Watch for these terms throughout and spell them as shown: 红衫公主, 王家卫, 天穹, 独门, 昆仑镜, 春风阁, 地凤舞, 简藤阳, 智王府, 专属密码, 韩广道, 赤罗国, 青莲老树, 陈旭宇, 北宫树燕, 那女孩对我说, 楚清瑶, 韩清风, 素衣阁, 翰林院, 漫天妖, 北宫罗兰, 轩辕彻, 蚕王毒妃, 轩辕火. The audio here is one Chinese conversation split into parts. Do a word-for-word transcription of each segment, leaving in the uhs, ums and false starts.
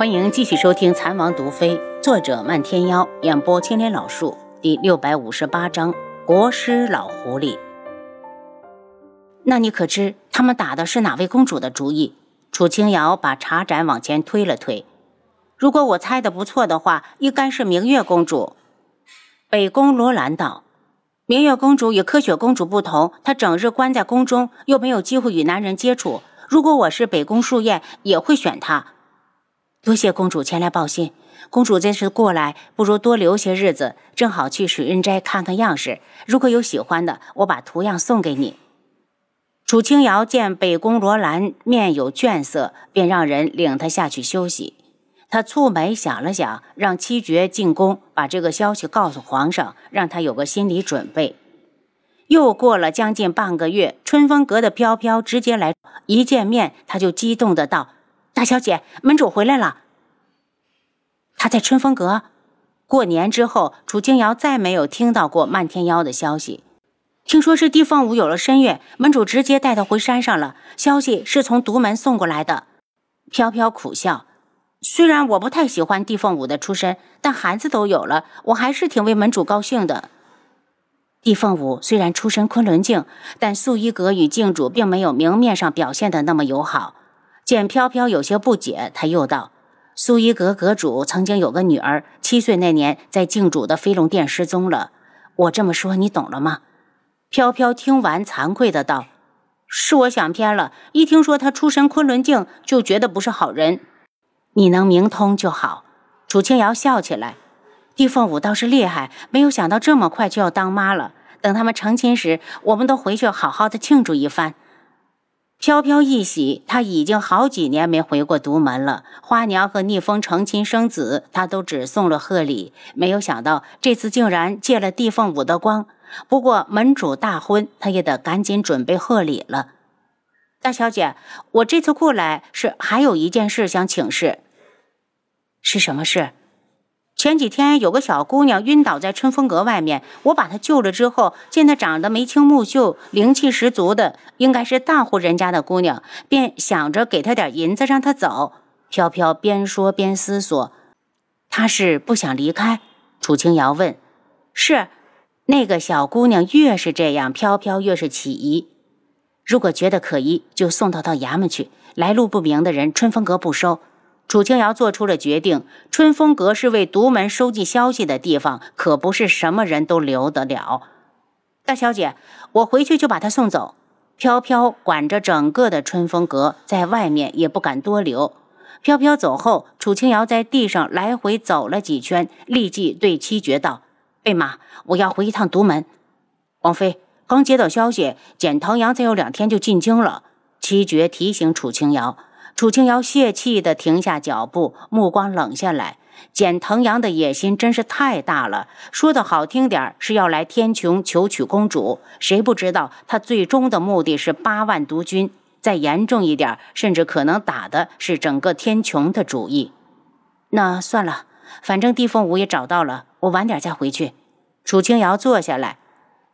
欢迎继续收听《蚕王毒妃》，作者漫天妖，演播青莲老树。第六百五十八章，国师老狐狸。那你可知他们打的是哪位公主的主意？楚清瑶把茶盏往前推了推。如果我猜得不错的话，应该是明月公主。北宫罗兰道：明月公主与柯雪公主不同，她整日关在宫中，又没有机会与男人接触。如果我是北宫树燕，也会选她。多谢公主前来报信，公主这次过来，不如多留些日子，正好去水润斋看看样式。如果有喜欢的，我把图样送给你。楚清瑶见北宫罗兰面有倦色，便让人领她下去休息。她蹙眉想了想，让七绝进宫，把这个消息告诉皇上，让他有个心理准备。又过了将近半个月，春风阁的飘飘直接来，一见面她就激动地道：大小姐，门主回来了。他在春风阁。过年之后，楚清瑶再没有听到过漫天妖的消息。听说是地凤舞有了身孕，门主直接带她回山上了，消息是从独门送过来的。飘飘苦笑，虽然我不太喜欢地凤舞的出身，但孩子都有了，我还是挺为门主高兴的。地凤舞虽然出身昆仑镜，但素衣阁与镜主并没有明面上表现的那么友好。见飘飘有些不解，他又道：素衣阁阁主曾经有个女儿，七岁那年在镜主的飞龙殿失踪了。我这么说你懂了吗？飘飘听完惭愧的道：是我想偏了，一听说她出身昆仑镜就觉得不是好人。你能明通就好。楚清瑶笑起来，地凤舞倒是厉害，没有想到这么快就要当妈了，等他们成亲时，我们都回去好好的庆祝一番。飘飘一喜，她已经好几年没回过独门了。花娘和逆风成亲生子，她都只送了贺礼，没有想到这次竟然借了地凤舞的光。不过门主大婚，她也得赶紧准备贺礼了。大小姐，我这次过来是还有一件事想请示。是什么事？前几天有个小姑娘晕倒在春风阁外面，我把她救了之后，见她长得眉清目秀，灵气十足的，应该是大户人家的姑娘，便想着给她点银子让她走。飘飘边说边思索，她是不想离开？楚清瑶问。是，那个小姑娘越是这样，飘飘越是起疑。如果觉得可疑，就送她到衙门去，来路不明的人，春风阁不收。楚清瑶做出了决定，春风阁是为独门收集消息的地方，可不是什么人都留得了。大小姐，我回去就把她送走。飘飘管着整个的春风阁，在外面也不敢多留。飘飘走后，楚清瑶在地上来回走了几圈，立即对七绝道：贝玛，我要回一趟独门。王妃，刚接到消息，简唐阳再有两天就进京了。七绝提醒楚清瑶。楚清瑶泄气地停下脚步，目光冷下来。简藤阳的野心真是太大了，说得好听点是要来天穹求娶公主，谁不知道他最终的目的是八万毒军，再严重一点，甚至可能打的是整个天穹的主意。那算了，反正地凤舞也找到了，我晚点再回去。楚清瑶坐下来。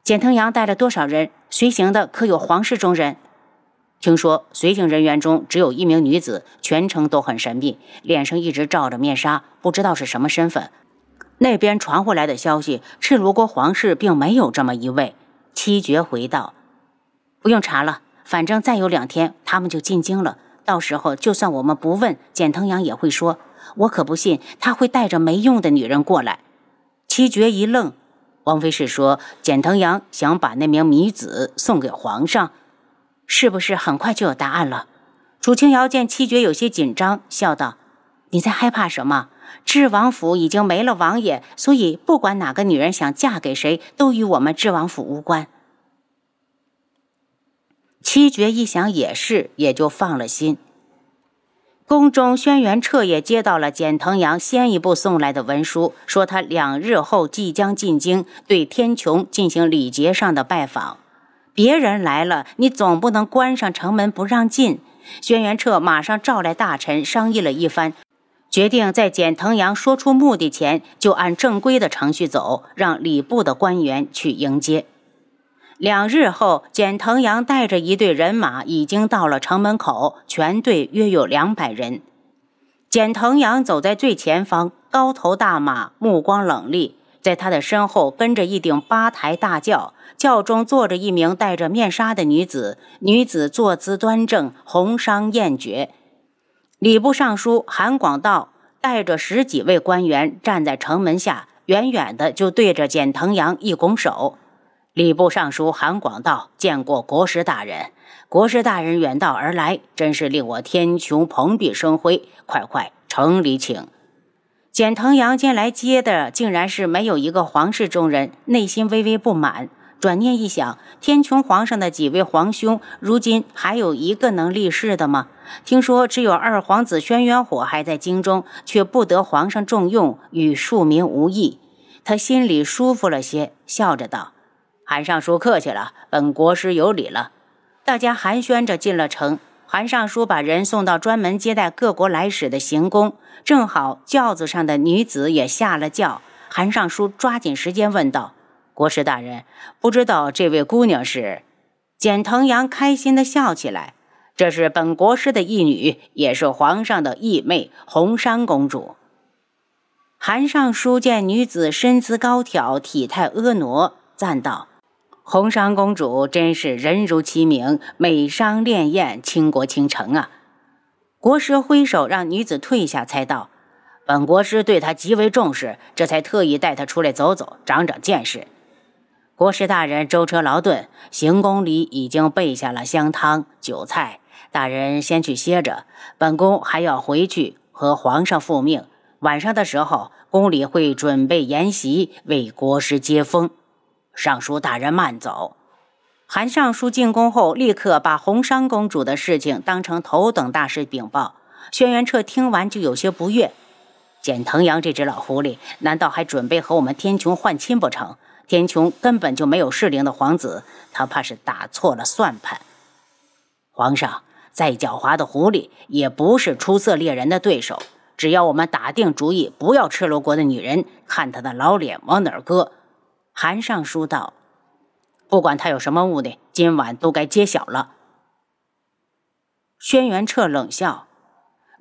简藤阳带了多少人？随行的可有皇室中人？听说随行人员中只有一名女子，全程都很神秘，脸上一直罩着面纱，不知道是什么身份。那边传回来的消息，赤罗国皇室并没有这么一位。七绝回道：不用查了，反正再有两天他们就进京了，到时候就算我们不问，简藤阳也会说。我可不信他会带着没用的女人过来。七绝一愣，王妃是说简藤阳想把那名女子送给皇上？是不是很快就有答案了？楚清瑶见七绝有些紧张，笑道：你在害怕什么？智王府已经没了王爷，所以不管哪个女人想嫁给谁，都与我们智王府无关。七绝一想也是，也就放了心。宫中轩辕彻也接到了简藤阳先一步送来的文书，说他两日后即将进京，对天穹进行礼节上的拜访。别人来了，你总不能关上城门不让进。轩辕彻马上召来大臣商议了一番，决定在简藤阳说出目的前，就按正规的程序走，让礼部的官员去迎接。两日后，简藤阳带着一队人马已经到了城门口，全队约有两百人。简藤阳走在最前方，高头大马，目光冷厉。在他的身后跟着一顶八抬大轿，轿中坐着一名戴着面纱的女子，女子坐姿端正，红裳艳绝。礼部尚书韩广道带着十几位官员站在城门下，远远的就对着简藤阳一拱手。礼部尚书韩广道见过国师大人，国师大人远道而来，真是令我天穹蓬荜生辉，快快城里请。简藤阳见来接的竟然是没有一个皇室中人，内心微微不满。转念一想，天穹皇上的几位皇兄，如今还有一个能立世的吗？听说只有二皇子轩辕火还在京中，却不得皇上重用，与庶民无异。他心里舒服了些，笑着道：“韩尚书客气了，本国师有礼了。”大家寒暄着进了城。韩尚书把人送到专门接待各国来使的行宫，正好轿子上的女子也下了轿。韩尚书抓紧时间问道：“国师大人，不知道这位姑娘是？”简藤阳开心地笑起来：“这是本国师的义女，也是皇上的义妹，红衫公主。”韩尚书见女子身姿高挑，体态婀娜，赞道：“红衫公主真是人如其名，美裳潋滟，倾国倾城啊。”国师挥手让女子退下，才道：“本国师对她极为重视，这才特意带她出来走走，长长见识。”国师大人舟车劳顿，行宫里已经备下了香汤酒菜，大人先去歇着，本宫还要回去和皇上复命，晚上的时候宫里会准备筵席为国师接风。尚书大人慢走。韩尚书进宫后立刻把红裳公主的事情当成头等大事禀报。轩辕彻听完就有些不悦，简藤阳这只老狐狸难道还准备和我们天穹换亲不成？天穹根本就没有适龄的皇子，他怕是打错了算盘。皇上，再狡猾的狐狸也不是出色猎人的对手，只要我们打定主意不要赤罗国的女人，看他的老脸往哪儿搁。韩尚书道：“不管他有什么目的，今晚都该揭晓了。”轩辕彻冷笑，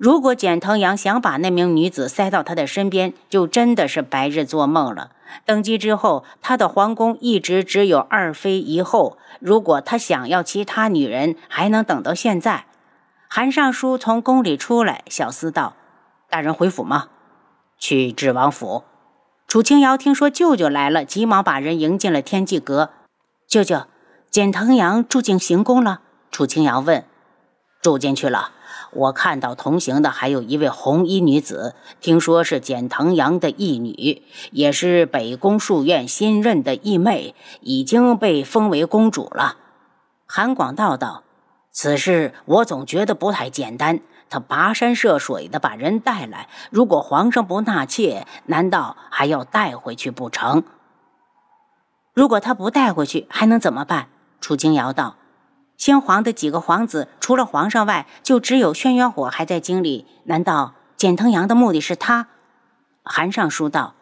如果简藤阳想把那名女子塞到他的身边，就真的是白日做梦了。登基之后，他的皇宫一直只有二妃一后，如果他想要其他女人，还能等到现在？韩尚书从宫里出来，小厮道：“大人回府吗？”“去智王府。”楚清瑶听说舅舅来了，急忙把人迎进了天际阁。“舅舅，简藤阳住进行宫了？”楚清瑶问。“住进去了，我看到同行的还有一位红衣女子，听说是简藤阳的义女，也是北宫庶院新任的义妹，已经被封为公主了。”韩广道道：“此事我总觉得不太简单，他跋山涉水的把人带来，如果皇上不纳妾，难道还要带回去不成？”“如果他不带回去，还能怎么办？”楚清瑶道。“先皇的几个皇子，除了皇上外，就只有轩辕火还在京里，难道简藤阳的目的是他？”韩尚书道：“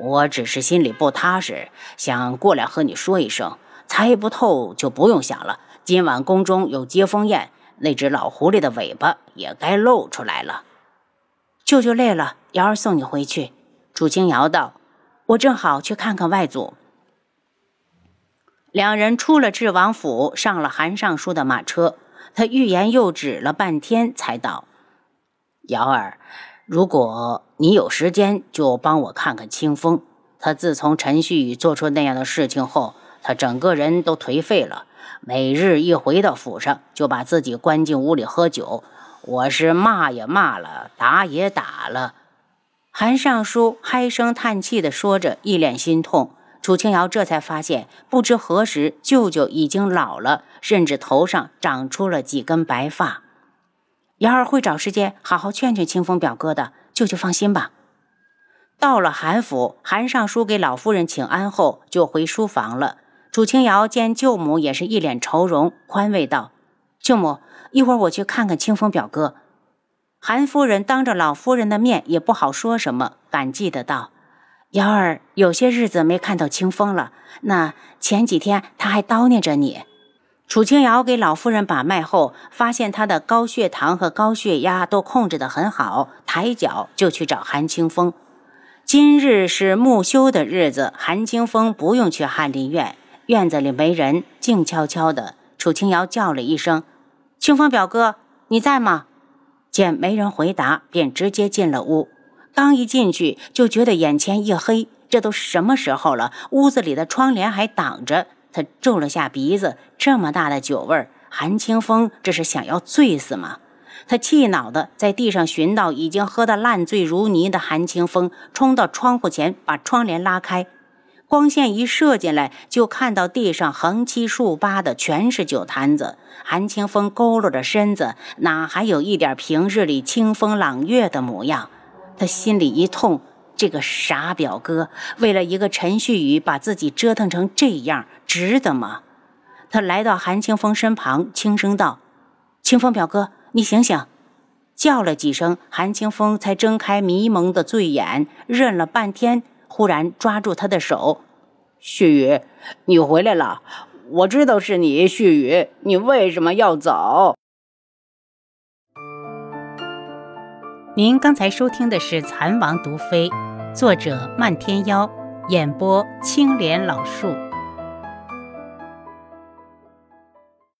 我只是心里不踏实，想过来和你说一声，猜不透就不用想了。今晚宫中有接风宴，那只老狐狸的尾巴也该露出来了。”“舅舅累了，瑶儿送你回去。”楚清瑶道。“我正好去看看外祖。”两人出了智王府，上了韩尚书的马车。他欲言又止了半天，才道：“瑶儿，如果你有时间，就帮我看看清风。他自从陈旭宇做出那样的事情后，他整个人都颓废了，每日一回到府上就把自己关进屋里喝酒，我是骂也骂了，打也打了。”韩尚书唉声叹气地说着，一脸心痛。楚清瑶这才发现，不知何时舅舅已经老了，甚至头上长出了几根白发。“瑶儿会找时间好好劝劝清风表哥的，舅舅放心吧。”到了韩府，韩尚书给老夫人请安后就回书房了。楚清瑶见舅母也是一脸愁容，宽慰道：“舅母，一会儿我去看看清风表哥。”韩夫人当着老夫人的面也不好说什么，感激的道：“瑶儿有些日子没看到清风了，那前几天他还叨念着你。”楚清瑶给老夫人把脉后，发现她的高血糖和高血压都控制得很好，抬脚就去找韩清风。今日是沐修的日子，韩清风不用去翰林院，院子里没人，静悄悄的。楚清瑶叫了一声：“清风表哥，你在吗？”见没人回答，便直接进了屋。刚一进去，就觉得眼前一黑，这都什么时候了，屋子里的窗帘还挡着。他皱了下鼻子，这么大的酒味儿，韩清风这是想要醉死吗？他气恼的在地上寻到已经喝得烂醉如泥的韩清风，冲到窗户前，把窗帘拉开。光线一射进来，就看到地上横七竖八的全是酒坛子。韩清风佝偻着身子，哪还有一点平日里清风朗月的模样？他心里一痛。这个傻表哥为了一个陈旭宇把自己折腾成这样，值得吗？他来到韩清风身旁，轻声道：“清风表哥，你醒醒！”叫了几声，韩清风才睁开迷蒙的醉眼，认了半天，忽然抓住他的手：“旭宇，你回来了！我知道是你，旭宇，你为什么要走？”您刚才收听的是《蚕王毒妃》，作者漫天妖，演播青莲老树。